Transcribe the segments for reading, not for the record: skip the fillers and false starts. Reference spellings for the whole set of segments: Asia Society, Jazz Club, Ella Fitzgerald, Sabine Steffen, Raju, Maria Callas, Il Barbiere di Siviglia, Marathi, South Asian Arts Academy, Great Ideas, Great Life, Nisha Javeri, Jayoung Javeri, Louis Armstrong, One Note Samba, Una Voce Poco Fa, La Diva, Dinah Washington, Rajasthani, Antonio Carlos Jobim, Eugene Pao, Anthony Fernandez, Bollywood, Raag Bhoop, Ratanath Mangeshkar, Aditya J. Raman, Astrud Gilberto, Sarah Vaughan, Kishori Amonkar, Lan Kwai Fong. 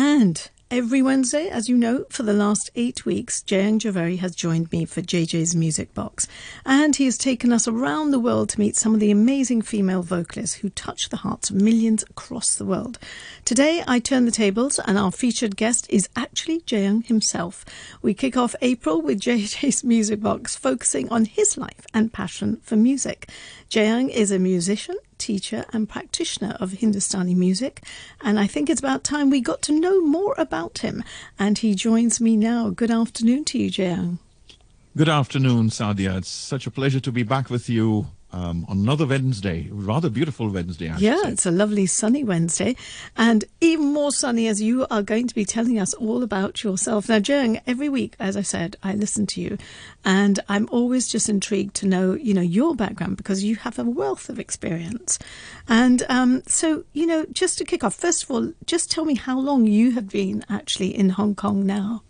And every Wednesday, as you know, for the last 8 weeks, Jayoung Javeri has joined me for JJ's Music Box. And he has taken us around the world to meet some of the amazing female vocalists who touch the hearts of millions across the world. Today, I turn the tables and our featured guest is actually Jayoung himself. We kick off April with JJ's Music Box, focusing on his life and passion for music. Jayoung is a musician, teacher and practitioner of Hindustani music, and I think it's about time we got to know more about him. And he joins me now. Good afternoon to you, Jayoung. Good afternoon, Sadia. It's such a pleasure to be back with you on another Wednesday, rather beautiful Wednesday. Yeah, it's a lovely sunny Wednesday, and even more sunny as you are going to be telling us all about yourself. Now, Jayoung, every week, as I said, I listen to you, and I'm always just intrigued to know, your background, because you have a wealth of experience. And so, just to kick off, first of all, just tell me how long you have been actually in Hong Kong now.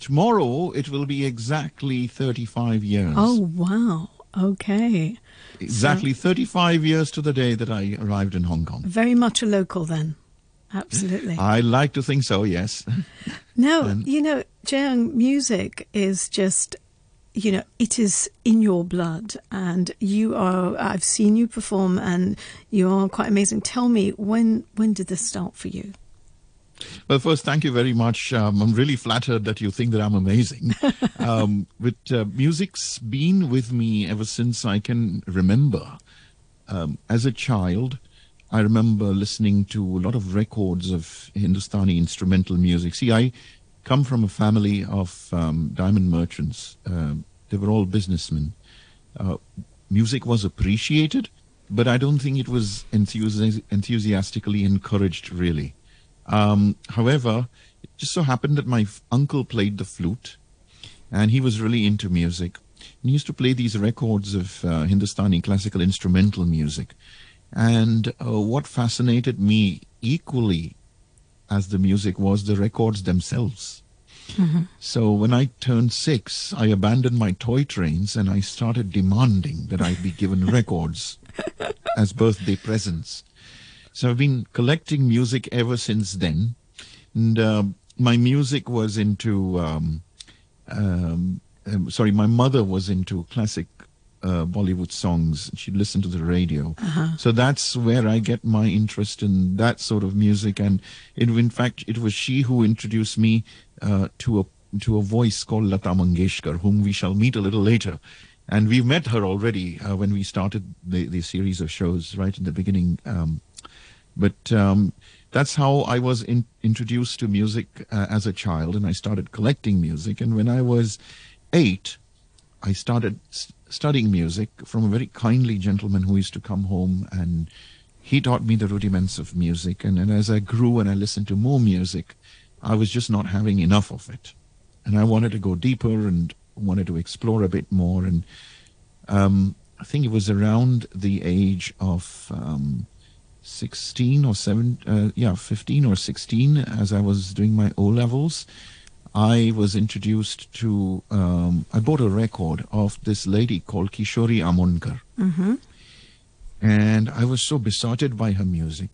Tomorrow, it will be exactly 35 years. Oh, wow. Okay. Exactly 35 years to the day that I arrived in Hong Kong. Very much a local then. Absolutely. I like to think so, yes. Now, Jayoung, music is just, it is in your blood, and I've seen you perform and you are quite amazing. Tell me, when did this start for you? Well, first, thank you very much. I'm really flattered that you think that I'm amazing. Music's been with me ever since I can remember. As a child, I remember listening to a lot of records of Hindustani instrumental music. See, I come from a family of diamond merchants. They were all businessmen. Music was appreciated, but I don't think it was enthusiastically encouraged, really. However, it just so happened that my uncle played the flute, and he was really into music. And he used to play these records of Hindustani classical instrumental music. And what fascinated me equally as the music was the records themselves. Mm-hmm. So when I turned 6, I abandoned my toy trains and I started demanding that I be given records as birthday presents. So I've been collecting music ever since then, and my music was into, my mother was into classic Bollywood songs. She'd listen to the radio. Uh-huh. So that's where I get my interest in that sort of music, and in fact, it was she who introduced me to a voice called Lata Mangeshkar, whom we shall meet a little later. And we've met her already when we started the series of shows right in the beginning. But that's how I was introduced to music as a child, and I started collecting music. And when I was 8, I started studying music from a very kindly gentleman who used to come home, and he taught me the rudiments of music. And as I grew and I listened to more music, I was just not having enough of it. And I wanted to go deeper and wanted to explore a bit more. And I think it was around the age of... 15 or 16, as I was doing my O-levels, I was introduced to, I bought a record of this lady called Kishori Amonkar. Mm-hmm. And I was so besotted by her music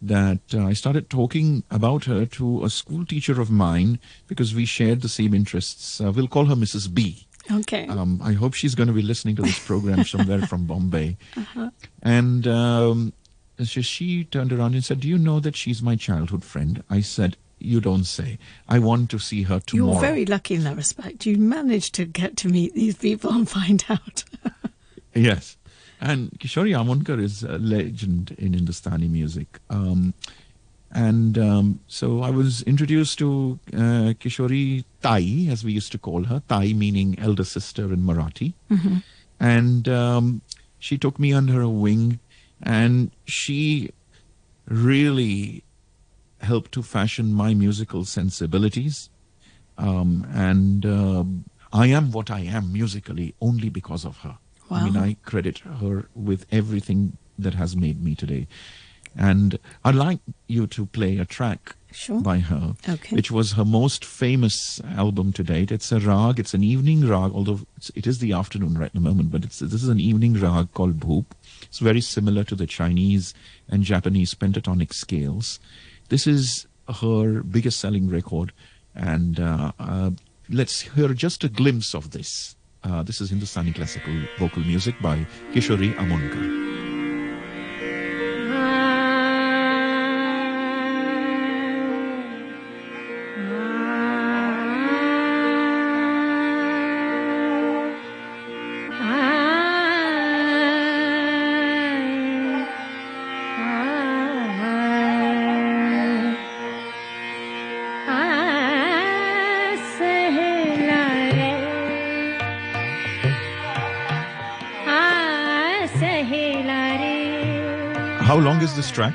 that I started talking about her to a school teacher of mine because we shared the same interests. We'll call her Mrs. B. Okay. I hope she's going to be listening to this program somewhere from Bombay. Uh-huh. And... she turned around and said, "Do you know that she's my childhood friend?" I said, "You don't say. I want to see her tomorrow." You're very lucky in that respect. You managed to get to meet these people and find out. Yes. And Kishori Amonkar is a legend in Hindustani music. So I was introduced to Kishori Tai, as we used to call her. Tai meaning elder sister in Marathi. Mm-hmm. And she took me under her wing. And she really helped to fashion my musical sensibilities. I am what I am musically only because of her. Wow. I mean, I credit her with everything that has made me today. And I'd like you to play a track by her, which was her most famous album to date. It's a rag, it's an evening rag, although it is the afternoon right at the moment, but this is an evening rag called Bhoop. It's very similar to the Chinese and Japanese pentatonic scales. This is her biggest selling record. And let's hear just a glimpse of this. This is Hindustani classical vocal music by Kishori Amonkar. How long is this track?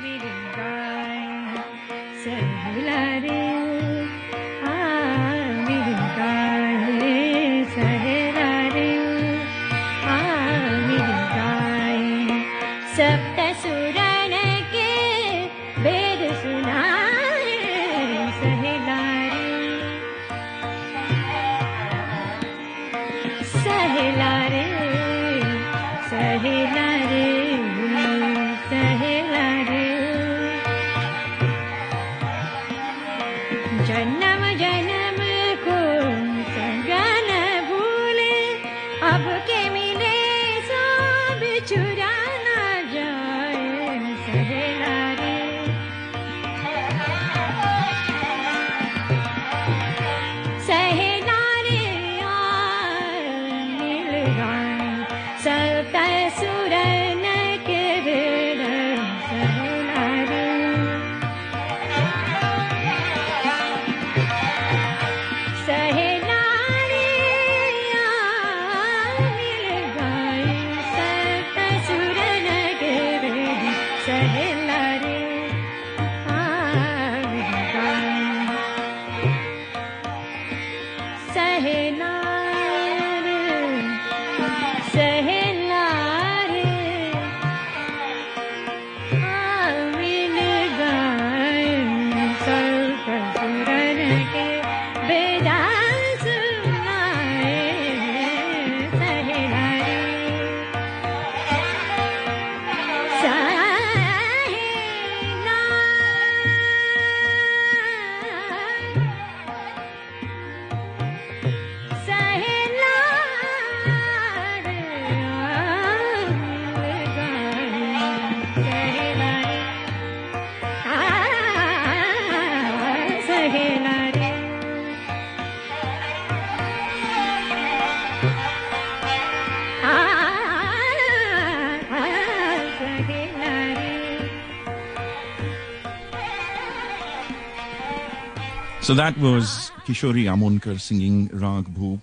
So that was Kishori Amonkar singing Raag Bhoop,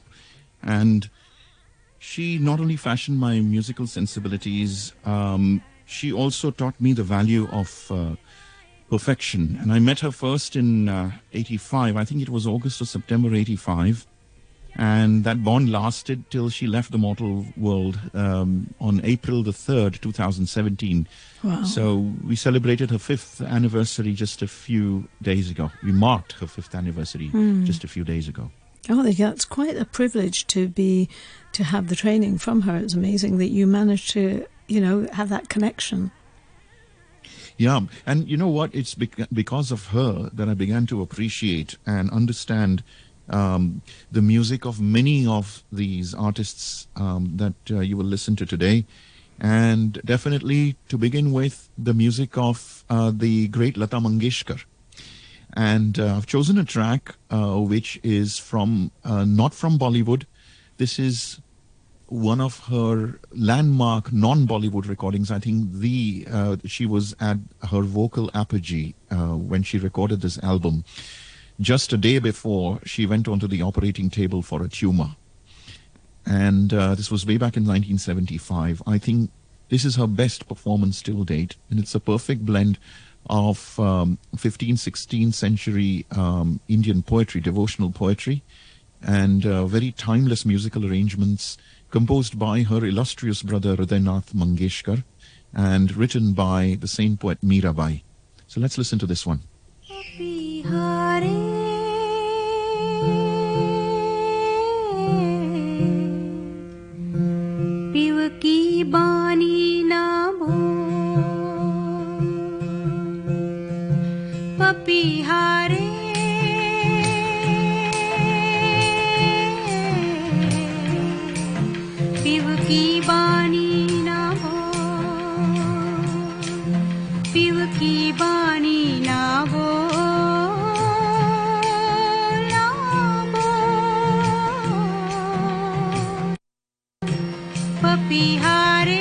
and she not only fashioned my musical sensibilities, she also taught me the value of perfection. And I met her first in 85, I think it was August or September 85, and that bond lasted till she left the mortal world on April the 3rd, 2017. Wow. So we celebrated her 5th anniversary just a few days ago. We marked her 5th anniversary just a few days ago. Oh, yeah, it's quite a privilege to have the training from her. It's amazing that you managed to, you know, have that connection. Yeah, and you know what? It's because of her that I began to appreciate and understand the music of many of these artists that you will listen to today. And definitely, to begin with, the music of the great Lata Mangeshkar. And I've chosen a track which is from not from Bollywood. This is one of her landmark non-Bollywood recordings. I think she was at her vocal apogee when she recorded this album. Just a day before, she went onto the operating table for a tumor. And this was way back in 1975. I think this is her best performance till date. And it's a perfect blend of 15th, 16th century Indian poetry, devotional poetry, and very timeless musical arrangements composed by her illustrious brother Ratanath Mangeshkar and written by the same poet Mirabai. So let's listen to this one. की बानी ना भो पपीहारे पिव की बानी ना हो, पिव की बानी ना हो, ना हो पपीहारे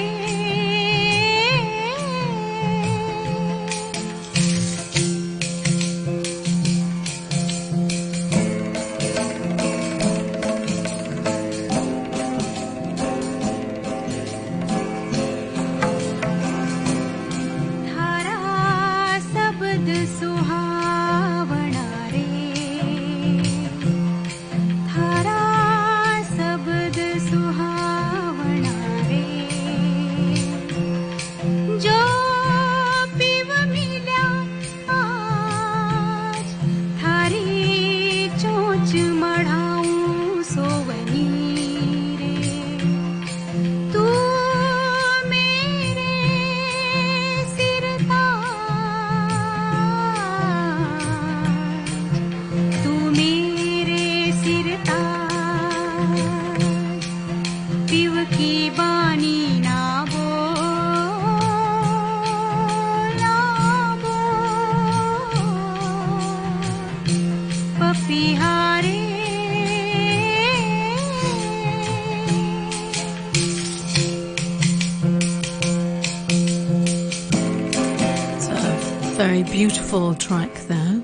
beautiful track there.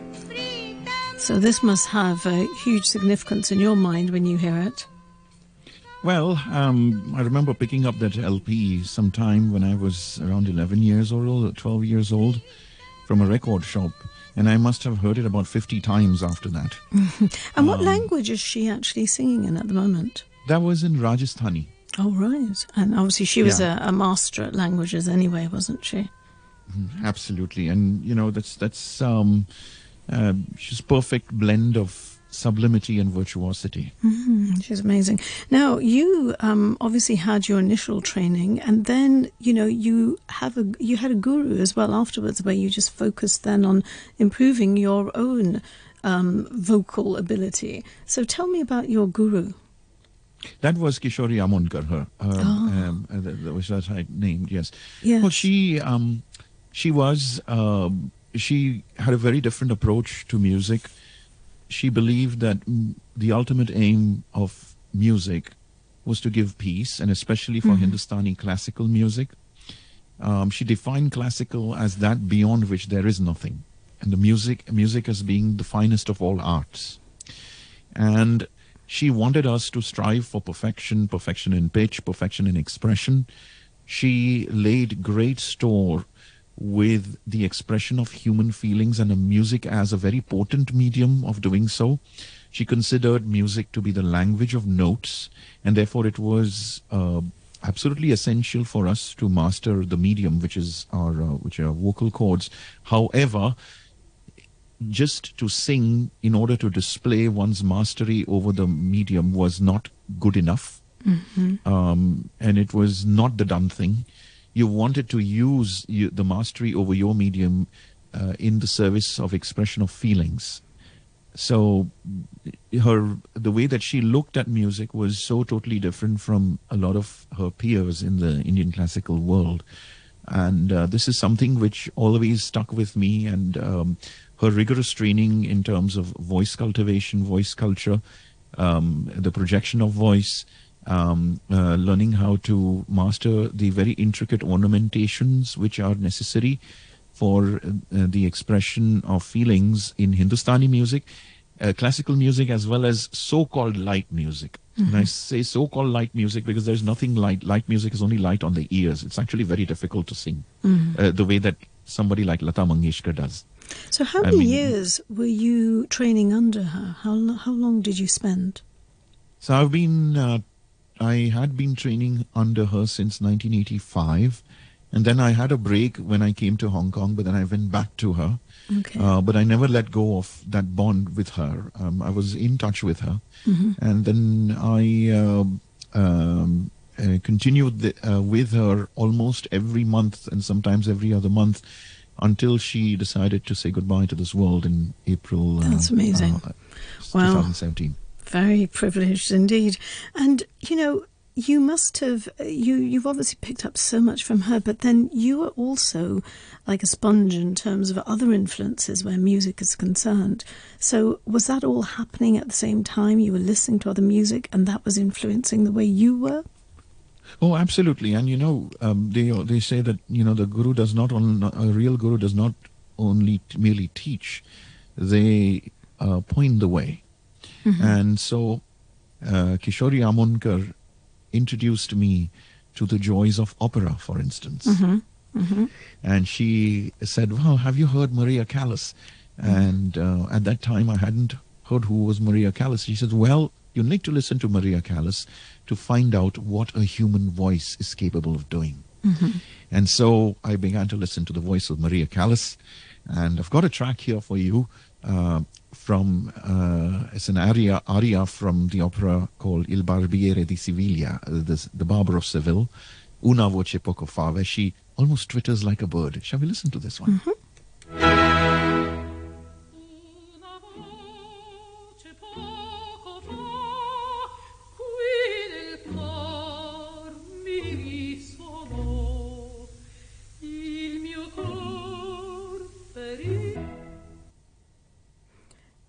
So this must have a huge significance in your mind when you hear it. Well, I remember picking up that LP sometime when I was around 11 years old, 12 years old, from a record shop, and I must have heard it about 50 times after that. And what language is she actually singing in at the moment? That was in Rajasthani. Oh, right. And obviously she was a master at languages anyway, wasn't she? Absolutely. And you know, that's she's perfect blend of sublimity and virtuosity. She's amazing. Now you obviously had your initial training, and then you had a guru as well afterwards, where you just focused then on improving your own vocal ability. So tell me about your guru. That was Kishori Amonkar, that was that I named. Yes. Well, she had a very different approach to music. She believed that the ultimate aim of music was to give peace, and especially for Hindustani classical music. She defined classical as that beyond which there is nothing, and the music as being the finest of all arts. And she wanted us to strive for perfection in pitch, perfection in expression. She laid great store with the expression of human feelings, and a music as a very potent medium of doing so. She considered music to be the language of notes, and therefore it was absolutely essential for us to master the medium, which is which are vocal cords. However, just to sing in order to display one's mastery over the medium was not good enough. And it was not the done thing. You wanted to use the mastery over your medium in the service of expression of feelings. So the way that she looked at music was so totally different from a lot of her peers in the Indian classical world. And this is something which always stuck with me, and her rigorous training in terms of voice cultivation, voice culture, the projection of voice, learning how to master the very intricate ornamentations which are necessary for the expression of feelings in Hindustani music, classical music, as well as so-called light music. And I say so-called light music because there's nothing light. Light music is only light on the ears. It's actually very difficult to sing the way that somebody like Lata Mangeshkar does. So how many years were you training under her? How long did you spend? So I had been training under her since 1985, and then I had a break when I came to Hong Kong, but then I went back to her. Okay. But I never let go of that bond with her. I was in touch with her, and then I continued with her almost every month, and sometimes every other month, until she decided to say goodbye to this world in April. That's amazing. 2017. Very privileged indeed. And, you know, you must have, you've obviously picked up so much from her, but then you are also like a sponge in terms of other influences where music is concerned. So was that all happening at the same time? You were listening to other music and that was influencing the way you were? Oh, absolutely. And, you know, they say that, you know, the guru does not, a real guru does not only merely teach, they point the way. Mm-hmm. And so Kishori Amonkar introduced me to the joys of opera, for instance. Mm-hmm. Mm-hmm. And she said, wow, have you heard Maria Callas? Mm-hmm. And at that time, I hadn't heard who was Maria Callas. She said, well, you need to listen to Maria Callas to find out what a human voice is capable of doing. Mm-hmm. And so I began to listen to the voice of Maria Callas. And I've got a track here for you from, it's an aria from the opera called Il Barbiere di Siviglia, the Barber of Seville, Una Voce Poco Fa, where she almost twitters like a bird. Shall we listen to this one? Mm-hmm.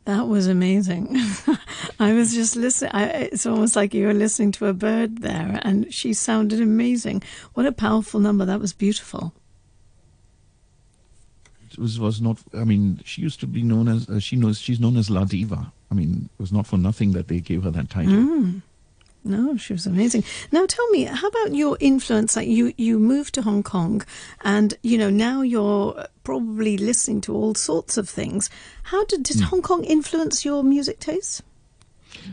That was amazing. I was just listening. It's almost like you were listening to a bird there, and she sounded amazing. What a powerful number. That was beautiful. It was not, I mean, she used to be known as, she's known as La Diva. I mean, it was not for nothing that they gave her that title. Mm. No, she was amazing. Now tell me, how about your influence? Like you moved to Hong Kong and, you know, now you're probably listening to all sorts of things. How did Hong Kong influence your music taste?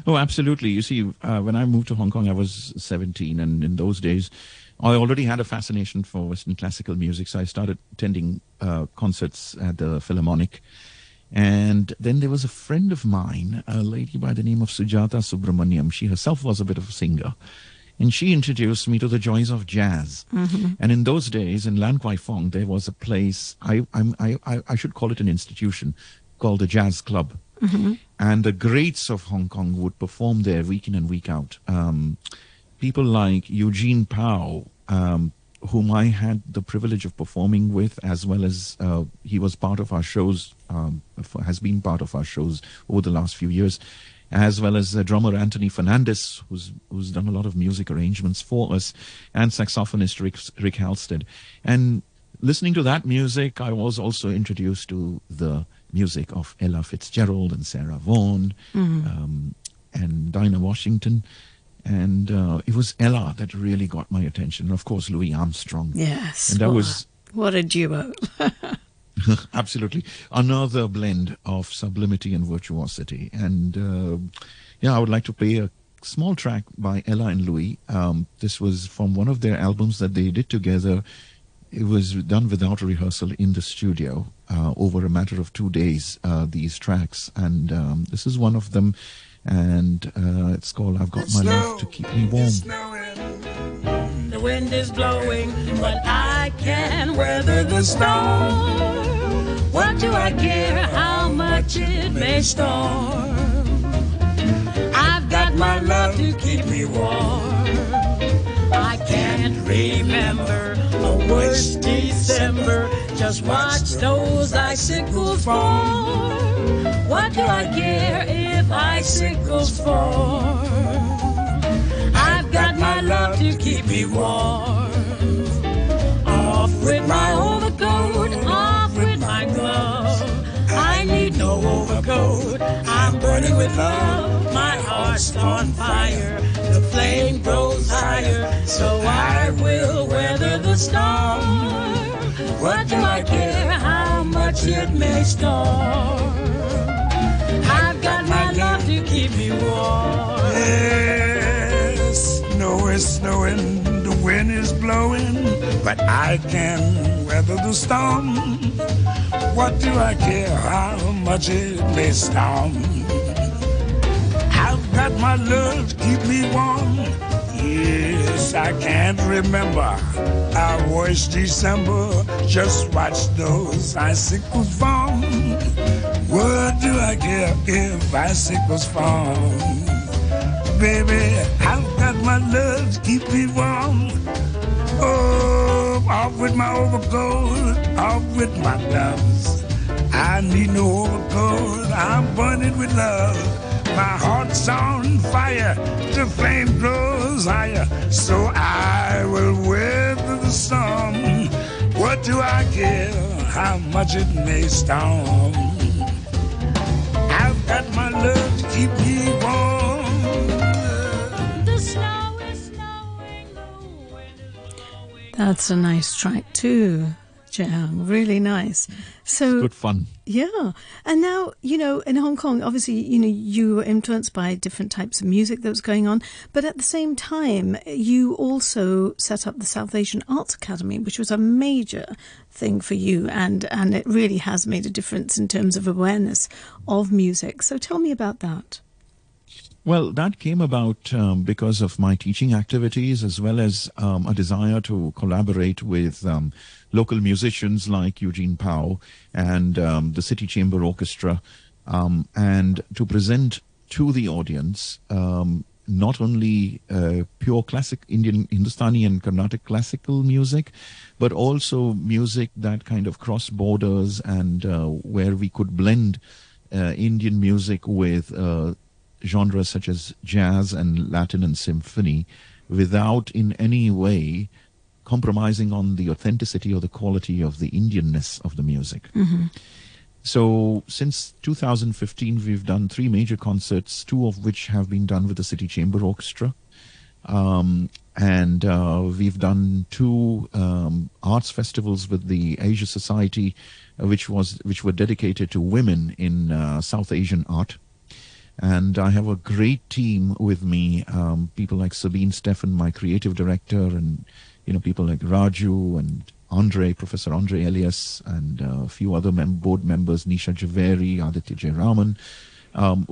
Oh, absolutely. You see, when I moved to Hong Kong, I was 17. And in those days, I already had a fascination for Western classical music. So I started attending concerts at the Philharmonic. And then there was a friend of mine, a lady by the name of Sujata Subramaniam. She herself was a bit of a singer. And she introduced me to the joys of jazz. Mm-hmm. And in those days, in Lan Kwai Fong, there was a place, I should call it an institution, called the Jazz Club. Mm-hmm. And the greats of Hong Kong would perform there week in and week out. People like Eugene Pao, whom I had the privilege of performing with, as well as he was part of our shows, has been part of our shows over the last few years, as well as drummer Anthony Fernandez, who's done a lot of music arrangements for us, and saxophonist Rick Halstead. And listening to that music, I was also introduced to the music of Ella Fitzgerald and Sarah Vaughan, mm-hmm. And Dinah Washington. And it was Ella that really got my attention. And of course, Louis Armstrong. Yes. And that was... What a duo. Absolutely. Another blend of sublimity and virtuosity. And, yeah, I would like to play a small track by Ella and Louis. This was from one of their albums that they did together. It was done without a rehearsal in the studio over a matter of 2 days, these tracks. And this is one of them. And it's called I've Got My Love to Keep Me Warm. The wind is blowing, but I can weather the storm. What do I care how much it may storm? I've got my love to keep me warm. I can't remember a worse December. Just watch those icicles fall. What do I care if icicles fall? I've got my love to keep me warm. Off with my overcoat, off with my gloves. I need no overcoat, I'm burning with love. My heart's on fire, the flame grows higher. So I will weather the storm. What do I care how much it may storm? I've got my love to keep me warm. Yes, snow is snowing, the wind is blowing, but I can weather the storm. What do I care how much it may storm? I've got my love to keep me warm. Yes, I can't remember our worst December. Just watch those icicles fall. What do I care if icicles fall? Baby, I've got my love to keep me warm. Oh, off with my overcoat, off with my gloves. I need no overcoat, I'm burning with love. My heart's on fire, the flame grows higher. So I will weather the storm. What do I care how much it may storm? I've got my love to keep me warm. The snow is snowing low. That's a nice track too. Jayoung, really nice. So it's good fun. Yeah. And now, you know, in Hong Kong, obviously, you know, you were influenced by different types of music that was going on. But at the same time, you also set up the South Asian Arts Academy, which was a major thing for you. And it really has made a difference in terms of awareness of music. So tell me about that. Well, that came about because of my teaching activities, as well as a desire to collaborate with local musicians like Eugene Pao and the City Chamber Orchestra, and to present to the audience not only pure classic Indian, Hindustani and Carnatic classical music, but also music that kind of cross borders and where we could blend Indian music with genres such as jazz and Latin and symphony without in any way compromising on the authenticity or the quality of the Indianness of the music. Mm-hmm. So since 2015, we've done 3 major concerts, 2 of which have been done with the City Chamber Orchestra. And we've done 2 arts festivals with the Asia Society, which were dedicated to women in South Asian art. And I have a great team with me, people like Sabine Steffen, my creative director, and, you know, people like Raju and Professor Andre Elias, and a few other board members, Nisha Javeri, Aditya J. Raman,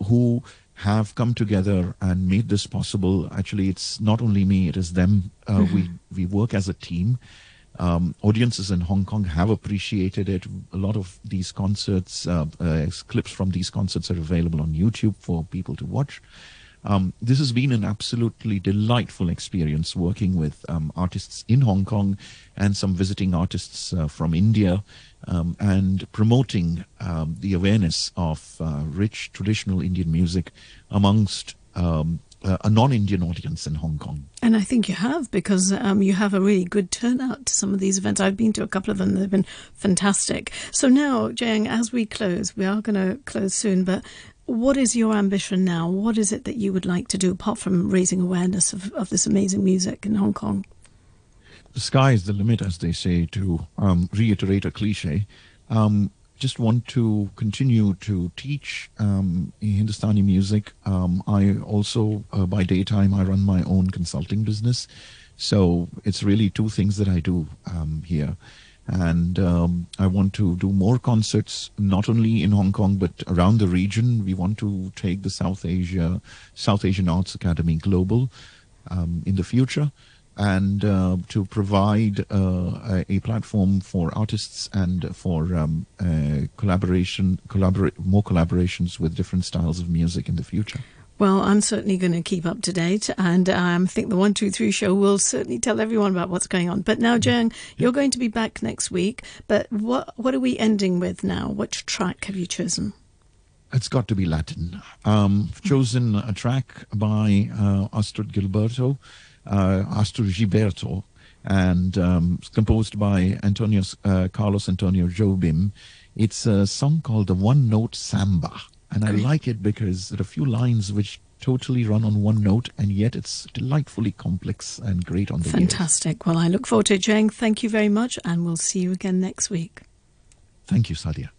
who have come together and made this possible. Actually, it's not only me, it is them. We work as a team. Audiences in Hong Kong have appreciated it. A lot of these concerts, clips from these concerts are available on YouTube for people to watch. This has been an absolutely delightful experience working with artists in Hong Kong and some visiting artists from India, and promoting the awareness of rich traditional Indian music amongst a non-Indian audience in Hong Kong. And I think you have, because you have a really good turnout to some of these events. I've been to a couple of them. They've been fantastic. So now, Jayoung, as we close, we are going to close soon, but what is your ambition now? What is it that you would like to do, apart from raising awareness of this amazing music in Hong Kong? The sky is the limit, as they say, to reiterate a cliche. Just want to continue to teach Hindustani music. I also, by daytime, I run my own consulting business. So it's really 2 things that I do here. And I want to do more concerts, not only in Hong Kong, but around the region. We want to take the South Asian Arts Academy global in the future, and to provide a platform for artists and for more collaborations with different styles of music in the future. Well, I'm certainly going to keep up to date, and I think the 123 show will certainly tell everyone about what's going on. But now, Jayoung, you're going to be back next week, but what are we ending with now? Which track have you chosen? It's got to be Latin. I've chosen a track by Astrud Gilberto, Astrud Gilberto, and it's composed by Carlos Antonio Jobim. It's a song called The One Note Samba, and I like it because there are a few lines which totally run on one note, and yet it's delightfully complex and great on the ears. Fantastic. Well, I look forward to it, Jayoung. Thank you very much, and we'll see you again next week. Thank you, Sadia.